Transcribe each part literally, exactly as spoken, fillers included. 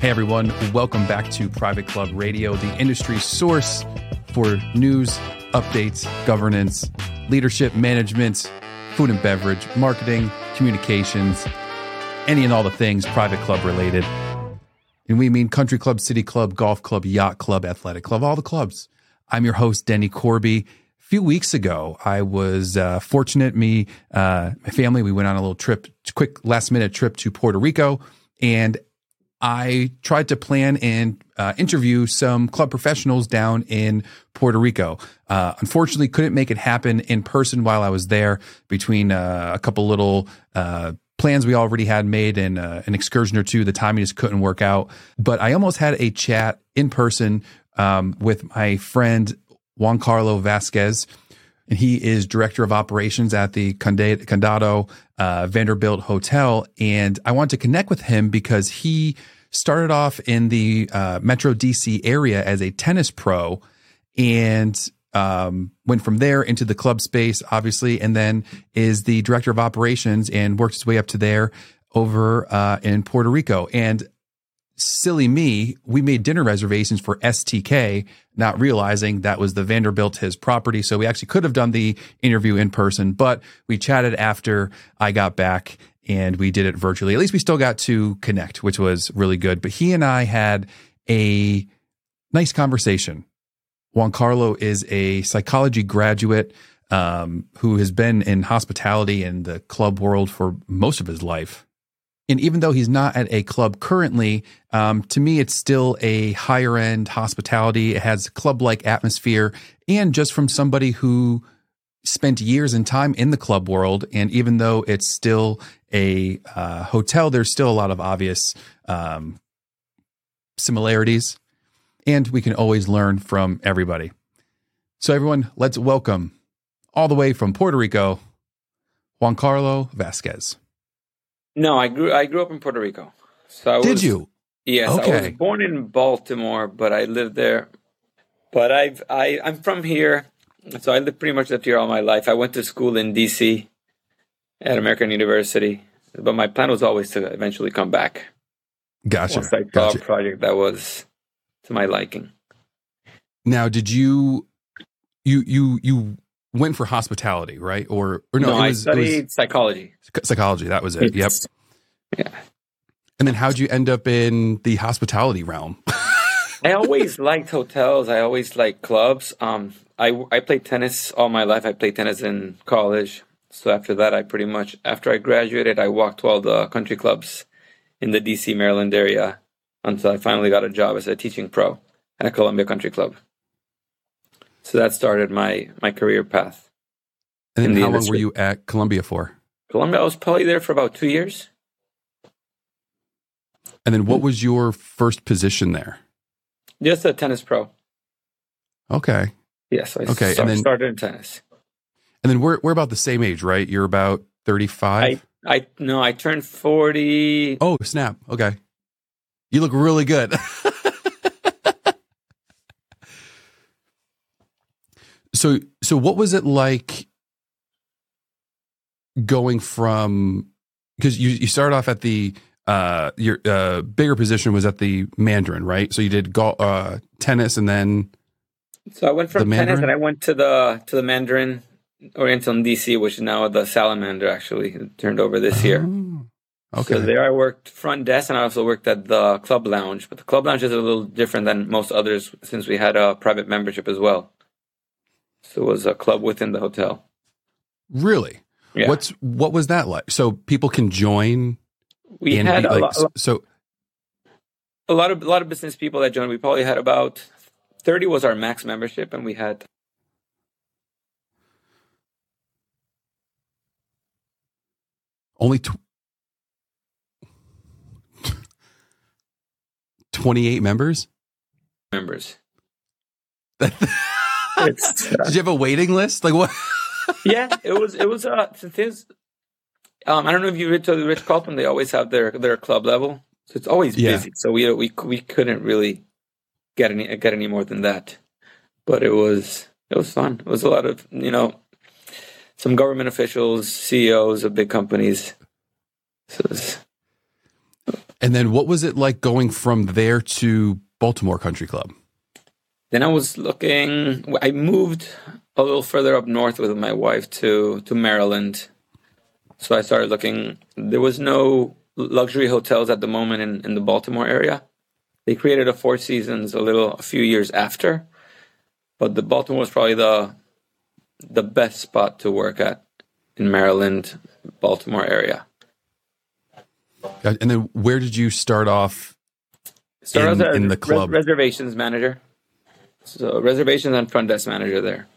Hey everyone, welcome back to Private Club Radio, the industry source for news, updates, governance, leadership, management, food and beverage, marketing, communications, any and all the things private club related. And we mean country club, city club, golf club, yacht club, athletic club, all the clubs. I'm your host, Denny Corby. A few weeks ago, I was uh, fortunate, me, uh, my family, we went on a little trip, quick last minute trip to Puerto Rico, and I tried to plan and uh, interview some club professionals down in Puerto Rico. Uh, unfortunately, couldn't make it happen in person while I was there between uh, a couple little uh, plans we already had made and uh, an excursion or two. The timing just couldn't work out. But I almost had a chat in person um, with my friend Juan Carlo Vasquez. And he is director of operations at the Condado uh, Vanderbilt Hotel. And I want to connect with him because he started off in the uh, Metro D C area as a tennis pro and um, went from there into the club space, obviously, and then is the director of operations and worked his way up to there over uh, in Puerto Rico. And silly me, we made dinner reservations for S T K, not realizing that was the Vanderbilt, his property. So we actually could have done the interview in person, but we chatted after I got back and we did it virtually. At least we still got to connect, which was really good. But he and I had a nice conversation. Juan Carlo is a psychology graduate um, who has been in hospitality and the club world for most of his life. And even though he's not at a club currently, um, to me, it's still a higher end hospitality. It has club-like atmosphere. And just from somebody who spent years and time in the club world, and even though it's still a uh, hotel, there's still a lot of obvious um, similarities. And we can always learn from everybody. So everyone, let's welcome all the way from Puerto Rico, Juan Carlo Vasquez. No, I grew I grew up in Puerto Rico. So I was, Did you? Yes, okay. I was born in Baltimore, but I lived there. But I've I I'm from here, so I lived pretty much up here all my life. I went to school in D C at American University, but my plan was always to eventually come back. Gotcha. Once I got a project that was to my liking. Now, did you you you you? went for hospitality, right? Or, or no, no it was, I studied it was psychology. Psychology, that was it. Yep. Yeah. And then how'd you end up in the hospitality realm? I always liked hotels. I always liked clubs. Um, I, I played tennis all my life. I played tennis in college. So after that, I pretty much, after I graduated, I walked to all the country clubs in the D C, Maryland area until I finally got a job as a teaching pro at Columbia Country Club. So that started my, my career path. And then how long industry. were you at Columbia for? Columbia, I was probably there for about two years. And then what was your first position there? Just a tennis pro. Okay. Yes, I okay. Start, and then, started in tennis. And then we're we're about the same age, right? You're about thirty-five? I, I No, I turned forty. Oh, snap. Okay. You look really good. So, so what was it like going from, because you, you started off at the, uh, your uh, bigger position was at the Mandarin, right? So you did golf, uh, tennis and then. So I went from tennis and I went to the, to the Mandarin Oriental in D C, which is now the Salamander, actually it turned over this year. Oh, okay. So there I worked front desk and I also worked at the club lounge, but the club lounge is a little different than most others since we had a private membership as well. So it was a club within the hotel. Really? Yeah. What's what was that like? So people can join. We had a like, lot, so a lot of a lot of business people that joined. We probably had about thirty was our max membership, and we had. Only tw- twenty-eight members? Members. It's, uh, did you have a waiting list? Like what? yeah, it was. It was. Uh, things, um, I don't know if you read to the Ritz Carlton. They always have their, their club level, so it's always yeah. busy. So we we we couldn't really get any get any more than that. But it was it was fun. It was a lot of you know some government officials, C E Os of big companies. So it was, And then what was it like going from there to Baltimore Country Club? Then I was looking, I moved a little further up north with my wife to, to Maryland. So I started looking. There was no luxury hotels at the moment in, in the Baltimore area. They created a Four Seasons a little, a few years after, but the Baltimore was probably the the best spot to work at in Maryland, Baltimore area. And then where did you start off start in, as a in the club? Res- reservations manager. So reservations and front desk manager there.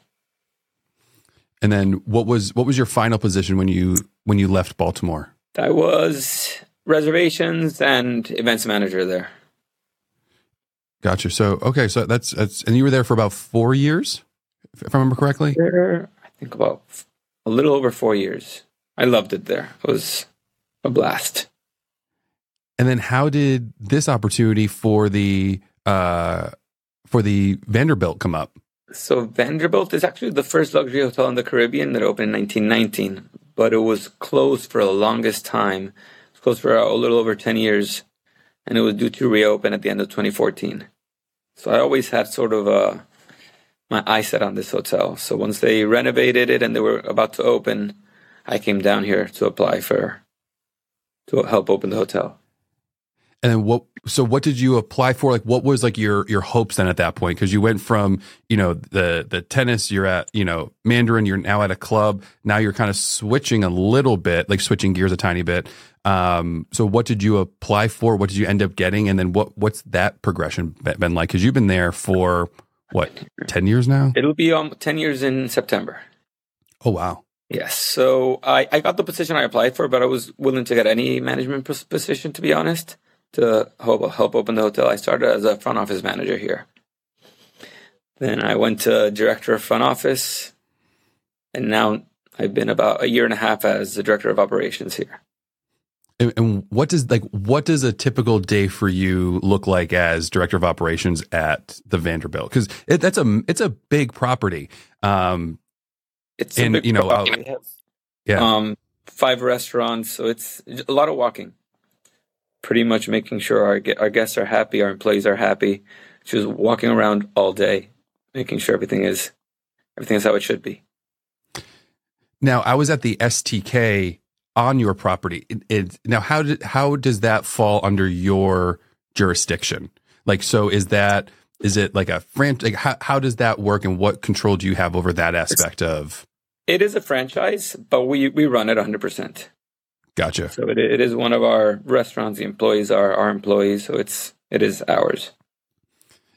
And then what was what was your final position when you when you left Baltimore? I was reservations and events manager there. Gotcha. So okay, so that's that's and you were there for about four years, if I remember correctly. I think about a little over four years. I loved it there. It was a blast. And then, how did this opportunity for the uh, for the Vanderbilt come up? So Vanderbilt is actually the first luxury hotel in the Caribbean that opened in nineteen nineteen, but it was closed for the longest time. It was closed for a little over ten years, and it was due to reopen at the end of twenty fourteen. So I always had sort of a, my eye set on this hotel. So once they renovated it and they were about to open, I came down here to apply for, to help open the hotel. And then what, so what did you apply for? Like, what was like your, your hopes then at that point? Cause you went from, you know, the, the tennis, you're at, you know, Mandarin, you're now at a club. Now you're kind of switching a little bit, like switching gears a tiny bit. Um, so what did you apply for? What did you end up getting? And then what, what's that progression been like? Cause you've been there for what, ten years now? It'll be um, ten years in September. Oh, wow. Yes. So I, I got the position I applied for, but I was willing to get any management position, to be honest. To help, help open the hotel, I started as a front office manager here. Then I went to director of front office, and now I've been about a year and a half as the director of operations here. And, and what does like what does a typical day for you look like as director of operations at the Vanderbilt? Because it, that's a it's a big property. Um, it's and a big you know uh, yeah, um, five restaurants, so it's a lot of walking. Pretty much making sure our our guests are happy, our employees are happy. She was walking around all day, making sure everything is everything is how it should be. Now, I was at the S T K on your property. It, it, now, how did how does that fall under your jurisdiction? Like, so is that is it like a franchise? Like, how how does that work, and what control do you have over that aspect of? It is a franchise, but we we run it one hundred percent. Gotcha. So it, it is one of our restaurants. The employees are our employees, so it's it is ours.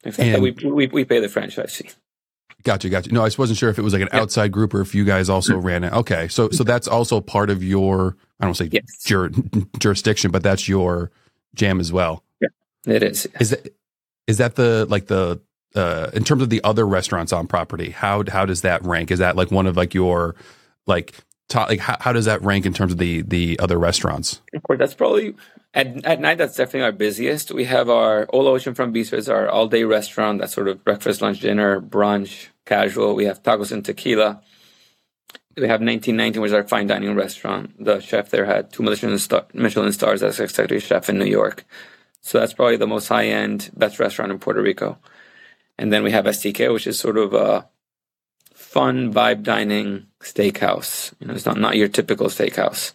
Except that we, we we pay the franchise fee. Gotcha, gotcha. No, I just wasn't sure if it was like an yeah. outside group or if you guys also ran it. Okay, so so that's also part of your I don't say yes. jur, jurisdiction, but that's your jam as well. Yeah, it is. Yes. Is that is that the like the uh, in terms of the other restaurants on property? How how does that rank? Is that like one of like your like Top, like how, how does that rank in terms of the, the other restaurants? Of course, that's probably at at night. That's definitely our busiest. We have our Ola Oceanfront Bistro is our all day restaurant. That's sort of breakfast, lunch, dinner, brunch, casual. We have tacos and tequila. We have nineteen nineteen, which is our fine dining restaurant. The chef there had two Michelin star, Michelin stars as executive chef in New York. So that's probably the most high end, best restaurant in Puerto Rico. And then we have S T K, which is sort of a fun vibe dining steakhouse. You know, it's not, not your typical steakhouse.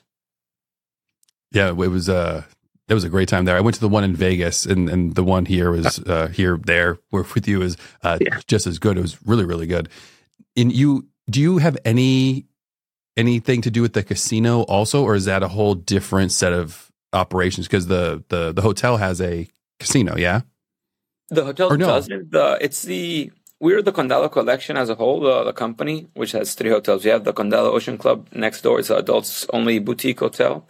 Yeah, it was uh it was a great time there. I went to the one in Vegas, and, and the one here was uh, here there where with you is uh, yeah. just as good. It was really really good. And you do you have any anything to do with the casino also, or is that a whole different set of operations? Because the, the the hotel has a casino, yeah. The hotel no. doesn't. The, it's the We're the Condado Collection as a whole, the, the company, which has three hotels. We have the Condado Ocean Club next door. It's an adults-only boutique hotel.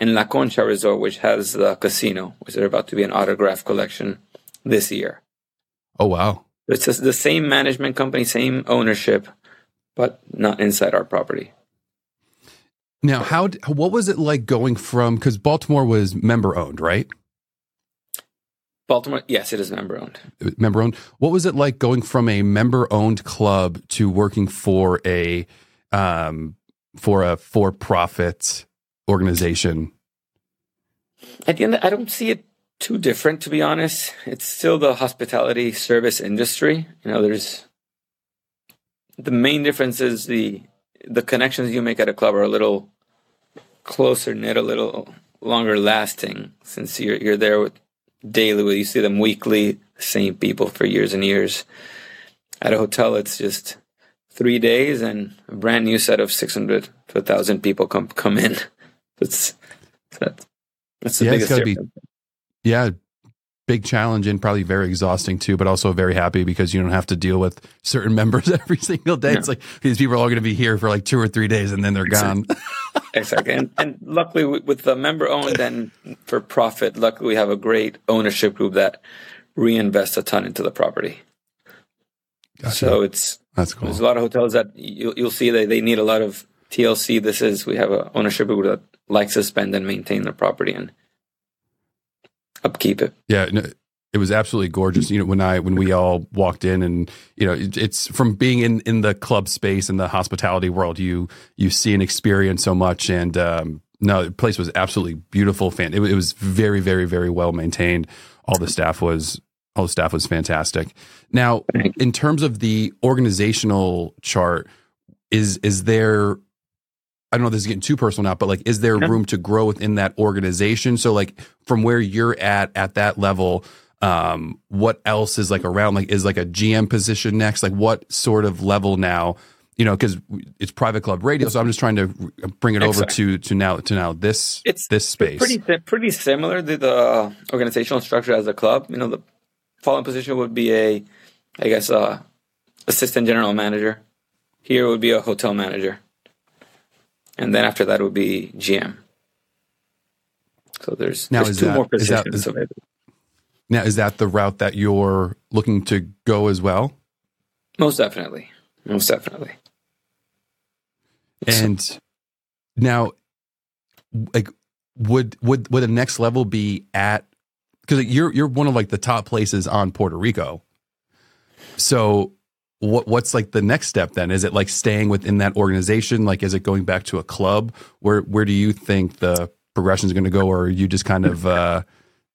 And La Concha Resort, which has the casino, which is about to be an autograph collection this year. Oh, wow. It's just the same management company, same ownership, but not inside our property. Now, how? what was it like going from, because Baltimore was member-owned, right? Baltimore, yes, it is member-owned. Member-owned. What was it like going from a member-owned club to working for a um, for a for-profit organization? at the end, I don't see it too different, to be honest. It's still the hospitality service industry. You know, there's the main difference is the the connections you make at a club are a little closer knit, a little longer lasting, since you're you're there with, daily. You see them weekly, same people for years and years. At a hotel, it's just three days and a brand new set of six hundred to one thousand people come come in. That's that's, that's the yeah, biggest difference. Be, yeah, big challenge and probably very exhausting too, but also very happy because you don't have to deal with certain members every single day. No. It's like these people are all going to be here for like two or three days and then they're exactly. gone. Exactly. And, and luckily with the member owned and for profit, luckily we have a great ownership group that reinvests a ton into the property. Gotcha. So it's, that's cool. There's a lot of hotels that you, you'll see that they need a lot of T L C. This is, we have an ownership group that likes to spend and maintain the property and upkeep it. Yeah. No, it was absolutely gorgeous. You know, when I, when we all walked in and, you know, it, it's from being in, in the club space and the hospitality world, you, you see and experience so much. And, um, no, the place was absolutely beautiful. Fan. It, it was very, very, very well maintained. All the staff was, all the staff was fantastic. Now, in terms of the organizational chart, is, is there, I don't know if this is getting too personal now, but like, is there room to grow within that organization? So like from where you're at, at that level, um, what else is like around, like is like a G M position next? Like what sort of level now, you know, cause it's Private Club Radio. So I'm just trying to bring it over to, to now, to now this, it's this space. Pretty, pretty similar to the organizational structure as a club. You know, the following position would be a, I guess, uh, assistant general manager. Here would be a hotel manager. And then after that would be G M. So there's, now there's two that, more positions is that, is, available. Now, is that the route that you're looking to go as well? Most definitely. Most definitely. And so, now, like, would would would the next level be at? Because like, you're you're one of like the top places on Puerto Rico. So what what's like the next step then? Is it like staying within that organization? Like, is it going back to a club? Where where do you think the progression is going to go? Or are you just kind of uh,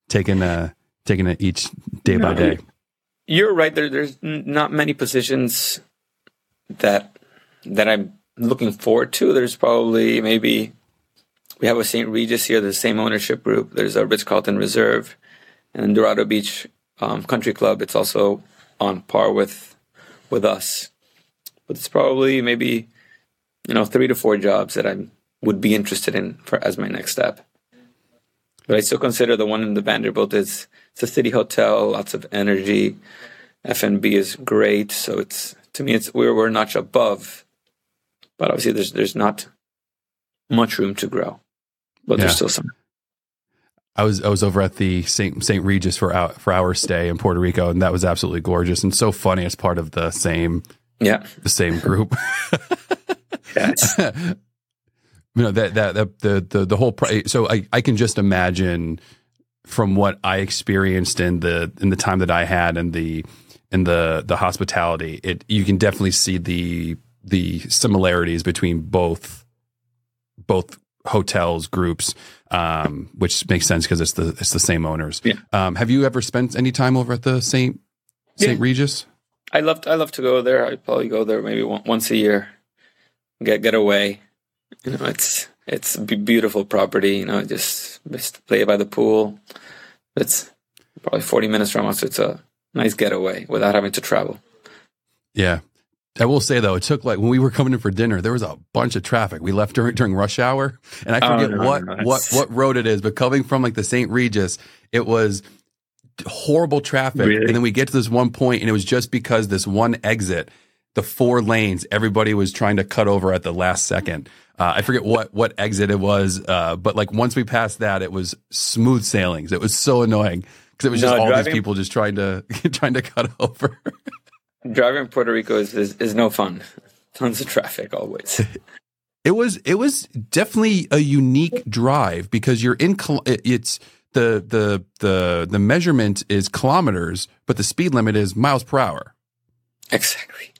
taking a taking it each day no, by day? You're right. There, there's not many positions that that I'm looking forward to. There's probably maybe we have a Saint Regis here, the same ownership group. There's a Ritz Carlton Reserve and Dorado Beach um, Country Club. It's also on par with. with us, but it's probably maybe, you know, three to four jobs that I would be interested in for as my next step. But I still consider the one in the Vanderbilt is it's a city hotel, lots of energy. F and B is great. So it's, to me, it's, we're, we're a notch above, but obviously there's, there's not much room to grow, but yeah. There's still some. I was I was over at the Saint Saint Regis for our, for our stay in Puerto Rico, and that was absolutely gorgeous and so funny. It's part of the same yeah the same group. Yes, you know that that, that the, the the whole. Pri- so I, I can just imagine from what I experienced in the in the time that I had and the in the the hospitality, it you can definitely see the the similarities between both both. hotels groups, um, which makes sense because it's the it's the same owners. Yeah. Um, have you ever spent any time over at the Saint Saint yeah. Regis? I love I love to go there. I probably go there maybe one, once a year. Get get away. You know, it's it's a beautiful property. You know, just, just play by the pool. It's probably forty minutes from us. So it's a nice getaway without having to travel. Yeah. I will say though, it took like when we were coming in for dinner, there was a bunch of traffic. We left during, during rush hour, and I forget oh, no, what no, no. what what road it is. But coming from like the Saint Regis, it was horrible traffic. Really? And then we get to this one point, and it was just because this one exit, the four lanes, everybody was trying to cut over at the last second. Uh, I forget what what exit it was, uh, but like once we passed that, it was smooth sailings. It was so annoying because it was just no, all driving- these people just trying to trying to cut over. Driving in Puerto Rico is, is, is no fun. Tons of traffic always. It was it was definitely a unique drive because you're in it's the the the the measurement is kilometers, but the speed limit is miles per hour. Exactly.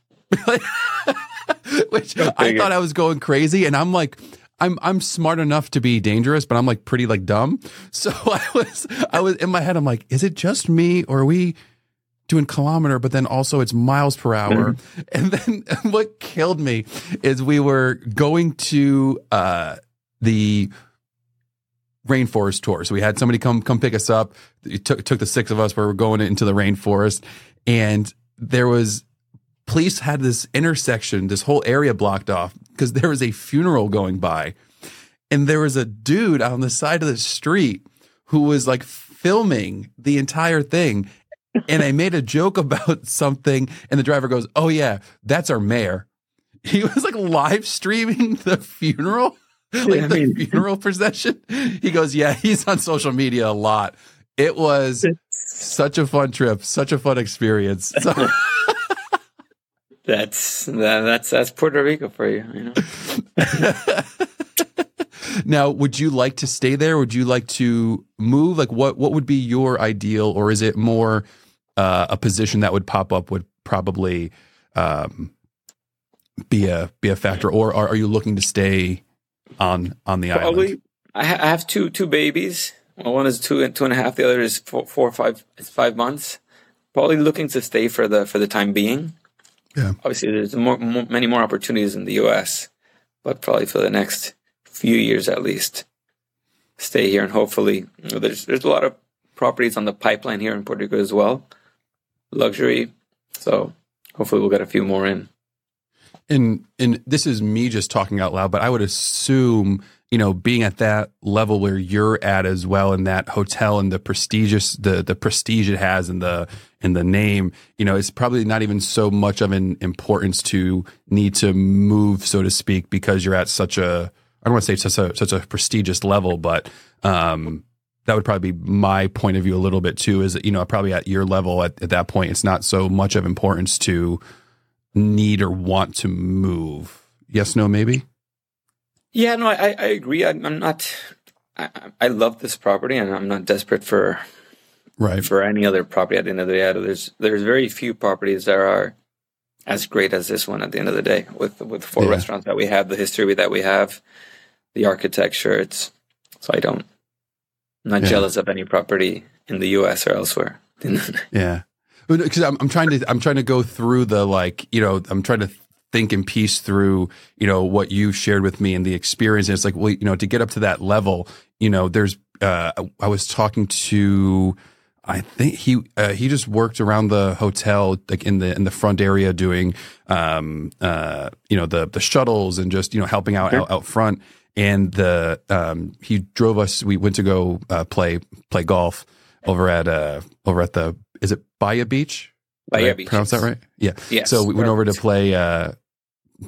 Which I thought I was going crazy, and I'm like, I'm I'm smart enough to be dangerous, but I'm like pretty like dumb. So I was I was in my head. I'm like, is it just me, or are we doing kilometer? But then also it's miles per hour. Mm-hmm. And then what killed me is we were going to uh, the rainforest tour. So we had somebody come come pick us up. It took took the six of us where we're going into the rainforest, and there was. Police had this intersection, this whole area blocked off because there was a funeral going by. And there was a dude on the side of the street who was like filming the entire thing. And I made a joke about something, and the driver goes, "Oh, yeah, that's our mayor." He was like live streaming the funeral, like yeah, the mean, funeral procession. He goes, "Yeah, he's on social media a lot." It was such a fun trip, such a fun experience. So- That's that's that's Puerto Rico for you, you know. Now, would you like to stay there? Would you like to move? Like, what, what would be your ideal, or is it more uh, a position that would pop up would probably um, be a be a factor, or are, are you looking to stay on on the probably, island? I, ha- I have two two babies. One is two and two and a half. The other is four, four or five five months. Probably looking to stay for the for the time being. Yeah. Obviously, there's more, more, many more opportunities in the U S, but probably for the next few years at least, stay here. And hopefully, you know, there's there's a lot of properties on the pipeline here in Puerto Rico as well, luxury. So hopefully, we'll get a few more in. And and this is me just talking out loud, but I would assume, you know, being at that level where you're at as well in that hotel and the prestigious, the, the prestige it has and the, and the name, you know, it's probably not even so much of an importance to need to move, so to speak, because you're at such a, I don't want to say such a, such a prestigious level, but, um, that would probably be my point of view a little bit too, is, you know, probably at your level at, at that point, it's not so much of importance to need or want to move. Yes, no, maybe. Yeah, no, I, I agree. I, I'm not. I, I love this property, and I'm not desperate for, right, for any other property. At the end of the day, there's there's very few properties that are as great as this one. At the end of the day, with with four yeah. restaurants that we have, the history that we have, the architecture. It's so I don't. I'm not yeah. jealous of any property in the U S or elsewhere. Yeah, because I'm, I'm trying to I'm trying to go through the like you know I'm trying to. think and piece through, you know, what you shared with me and the experience. And it's like, well, you know, to get up to that level, you know, there's, uh, I was talking to, I think he, uh, he just worked around the hotel, like in the, in the front area doing, um, uh, you know, the, the shuttles and just, you know, helping out, sure. out, out front. And the, um, he drove us, we went to go, uh, play, play golf over at, uh, over at the, is it Bahia Beach? Bahia Beach. Pronounce that right? Yeah. Yes, so we perfect. went over to play, uh,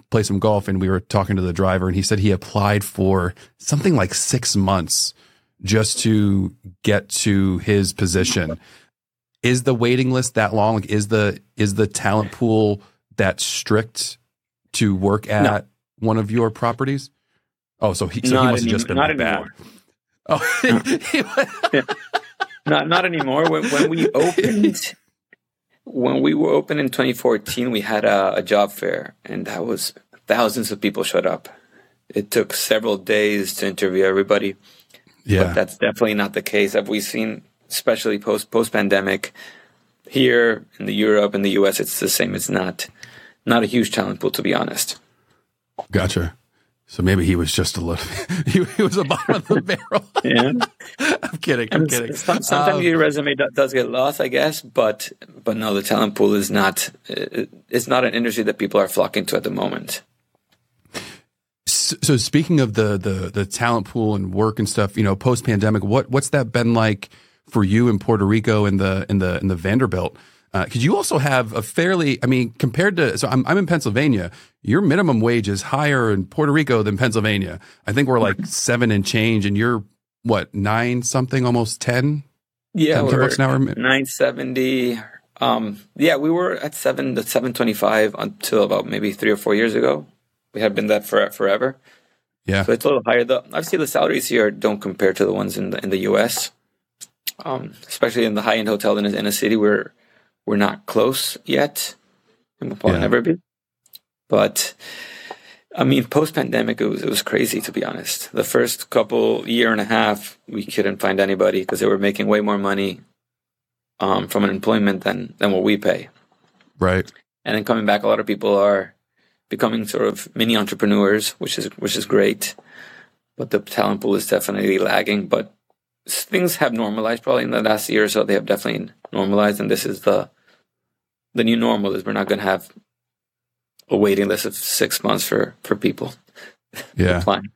play some golf, and we were talking to the driver, and he said he applied for something like six months just to get to his position. Is the waiting list that long? Like, is the is the talent pool that strict to work at no. one of your properties? Oh, so he, so he must have just been not bad. Oh, no. yeah. not not anymore. When, when we opened. When we were open in twenty fourteen, we had a, a job fair, and that was thousands of people showed up. It took several days to interview everybody. Yeah, but that's definitely not the case. Have we seen, especially post post pandemic, here in the Europe and the U S, it's the same. It's not not a huge talent pool, to be honest. Gotcha. So maybe he was just a little. he, he was a bottom of the barrel. yeah, I'm kidding. I'm kidding. Sometimes um, your resume does get lost, I guess. But but no, the talent pool is not. It's not an industry that people are flocking to at the moment. So, so speaking of the, the the talent pool and work and stuff, you know, post pandemic, what what's that been like for you in Puerto Rico and the in the in the Vanderbilt? Because uh, you also have a fairly, I mean, compared to, so I'm, I'm in Pennsylvania, your minimum wage is higher in Puerto Rico than Pennsylvania. I think we're like seven and change, and you're, what, nine something, almost ten? Yeah, ten, we're ten bucks an hour? nine seventy. Um, yeah, we were at seven, the seven twenty-five until about maybe three or four years ago. We had been that for forever. Yeah. So it's a little higher. The, obviously, the salaries here don't compare to the ones in the, in the U S, um, especially in the high-end hotel in, in a city where we're not close yet, and we'll probably yeah. never be. But I mean, post-pandemic, it was, it was crazy, to be honest. The first couple, year and a half, we couldn't find anybody because they were making way more money um, from unemployment than, than what we pay. Right. And then coming back, a lot of people are becoming sort of mini entrepreneurs, which is which is great. But the talent pool is definitely lagging. But things have normalized probably in the last year or so. They have definitely normalized. And this is the the new normal, is we're not going to have a waiting list of six months for, for people. Yeah. Applying.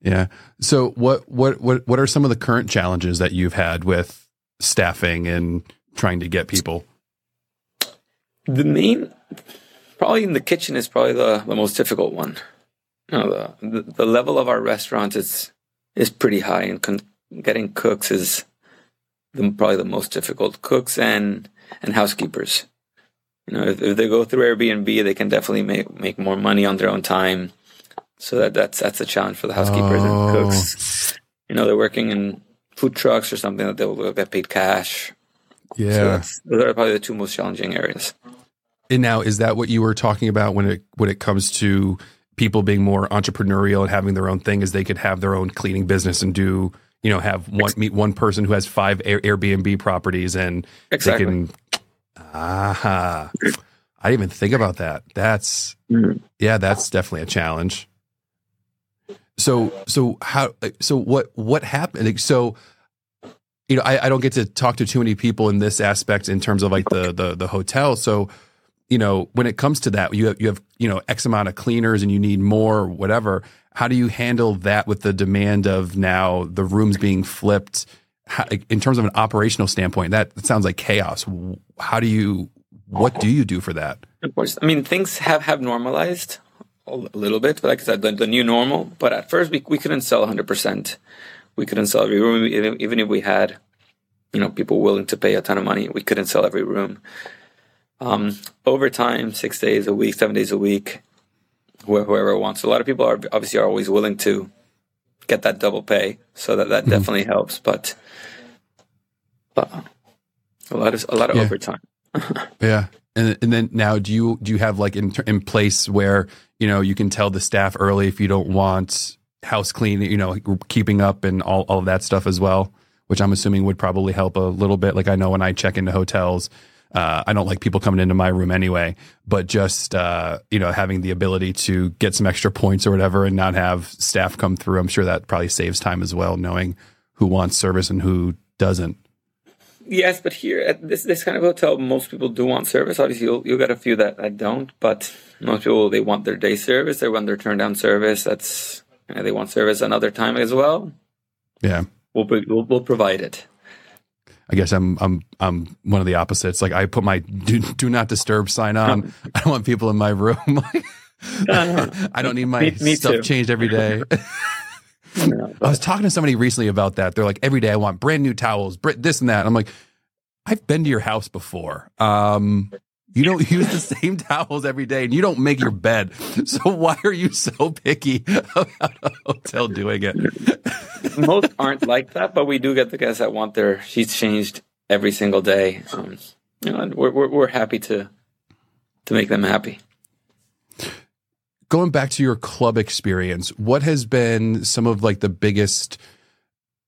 Yeah. So what, what, what, what are some of the current challenges that you've had with staffing and trying to get people? The main, probably in the kitchen, is probably the, the most difficult one. You know, the, the level of our restaurants is, is pretty high, and con- getting cooks is the, probably the most difficult. Cooks and, and housekeepers. You know, if, if they go through Airbnb, they can definitely make, make more money on their own time. So that, that's that's a challenge for the housekeepers oh. and cooks. You know, they're working in food trucks or something that they'll get paid cash. Yeah, so that's, those are probably the two most challenging areas. And now, is that what you were talking about when it when it comes to people being more entrepreneurial and having their own thing? Is they could have their own cleaning business and do, you know, have one meet one person who has five Air, Airbnb properties and exactly. they can. Aha. I didn't even think about that. That's, yeah, that's definitely a challenge. So, so how, so what, what happened? So, you know, I, I don't get to talk to too many people in this aspect in terms of like the, the, the hotel. So, you know, when it comes to that, you have, you have, you know, X amount of cleaners and you need more or whatever. How do you handle that with the demand of now the rooms being flipped? How, in terms of an operational standpoint, that sounds like chaos. How do you, what do you do for that? Of course. I mean, things have, have normalized a little bit, but like I said, the, the new normal. But at first, we, we couldn't sell one hundred percent. We couldn't sell every room. Even if we had, you know, people willing to pay a ton of money, we couldn't sell every room. Um, over time, six days a week, seven days a week, whoever, whoever wants. A lot of people are obviously are always willing to get that double pay, so that that mm-hmm. definitely helps, but uh, a lot of a lot of yeah. overtime. yeah and and then now do you do you have like in in place where, you know, you can tell the staff early if you don't want house cleaning, you know, keeping up and all, all of that stuff as well, which I'm assuming would probably help a little bit? Like I know when I check into hotels, Uh, I don't like people coming into my room anyway, but just, uh, you know, having the ability to get some extra points or whatever and not have staff come through. I'm sure that probably saves time as well, knowing who wants service and who doesn't. Yes, but here at this this kind of hotel, most people do want service. Obviously, you'll, you'll get a few that, that don't, but most people, they want their day service. They want their turn-down service. That's, you know, they want service another time as well. Yeah. We'll, we'll, we'll provide it. I guess I'm I'm I'm one of the opposites. Like I put my do, do not disturb sign on. I don't want people in my room. Like, uh-huh. I don't need my me, me stuff too. changed every day. No, I was talking to somebody recently about that. They're like, every day I want brand new towels, this and that. And I'm like, I've been to your house before. Um, you don't use the same towels every day, and you don't make your bed. So why are you so picky about a hotel doing it? Most aren't like that, but we do get the guests that want their sheets changed every single day. Um, you know, and we're, we're we're happy to to make them happy. Going back to your club experience, what has been some of like the biggest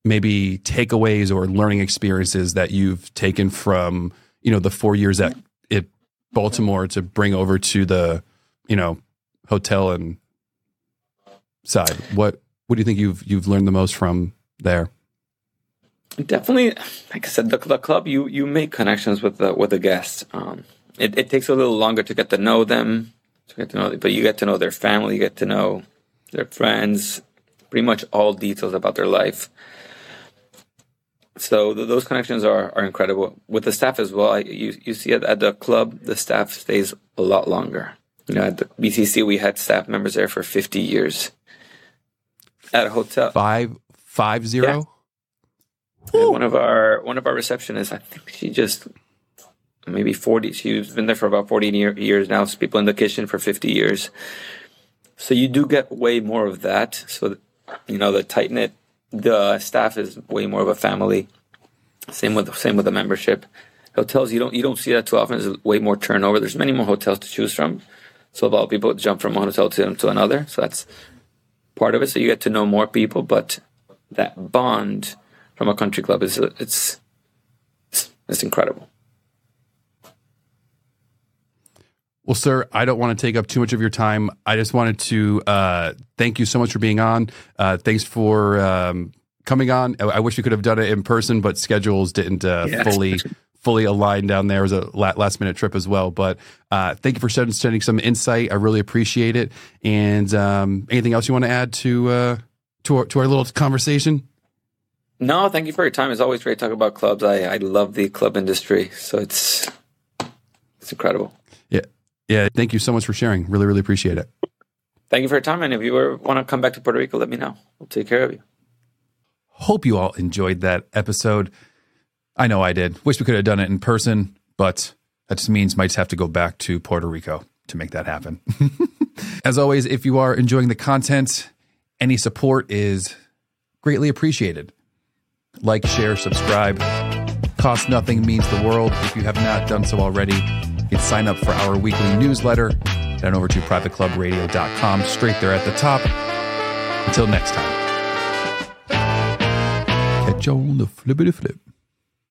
maybe takeaways or learning experiences that you've taken from, you know, the four years at it Baltimore to bring over to the, you know, hotel and side? What What do you think you've you've learned the most from there? Definitely, like I said, the, the club, you you make connections with the with the guests. Um, it, it takes a little longer to get to know them, to get to know, but you get to know their family, you get to know their friends, pretty much all details about their life. So th- those connections are are incredible with the staff as well. I, you you see at, at the club, the staff stays a lot longer. You know, at the B C C, we had staff members there for fifty years. At a hotel, five five zero. Yeah. One of our one of our receptionists, I think she just maybe forty. She's been there for about forty year, years now. It's people in the kitchen for fifty years. So you do get way more of that. So you know the tight knit, the staff is way more of a family. Same with same with the membership. Hotels, you don't you don't see that too often. There's way more turnover. There's many more hotels to choose from. So a lot of people jump from one hotel to, to another. So that's part of it. So you get to know more people, but that bond from a country club is it's it's incredible. Well, sir, I don't want to take up too much of your time. I just wanted to uh, thank you so much for being on. Uh, thanks for um, coming on. I, I wish we could have done it in person, but schedules didn't uh, yes. fully fully align down there. It was a last minute trip as well. But uh, thank you for sending some insight. I really appreciate it. And um, anything else you want to add to uh, to, our, to our little conversation? No, thank you for your time. It's always great to talk about clubs. I, I love the club industry, so it's it's incredible. Yeah. Yeah, thank you so much for sharing. Really, really appreciate it. Thank you for your time. And if you ever want to come back to Puerto Rico, let me know. We'll take care of you. Hope you all enjoyed that episode. I know I did. Wish we could have done it in person, but that just means might have to go back to Puerto Rico to make that happen. As always, if you are enjoying the content, any support is greatly appreciated. Like, share, subscribe. Costs nothing, means the world. If you have not done so already, you can sign up for our weekly newsletter. Head over to private club radio dot com, straight there at the top. Until next time. Catch you on the flippity flip.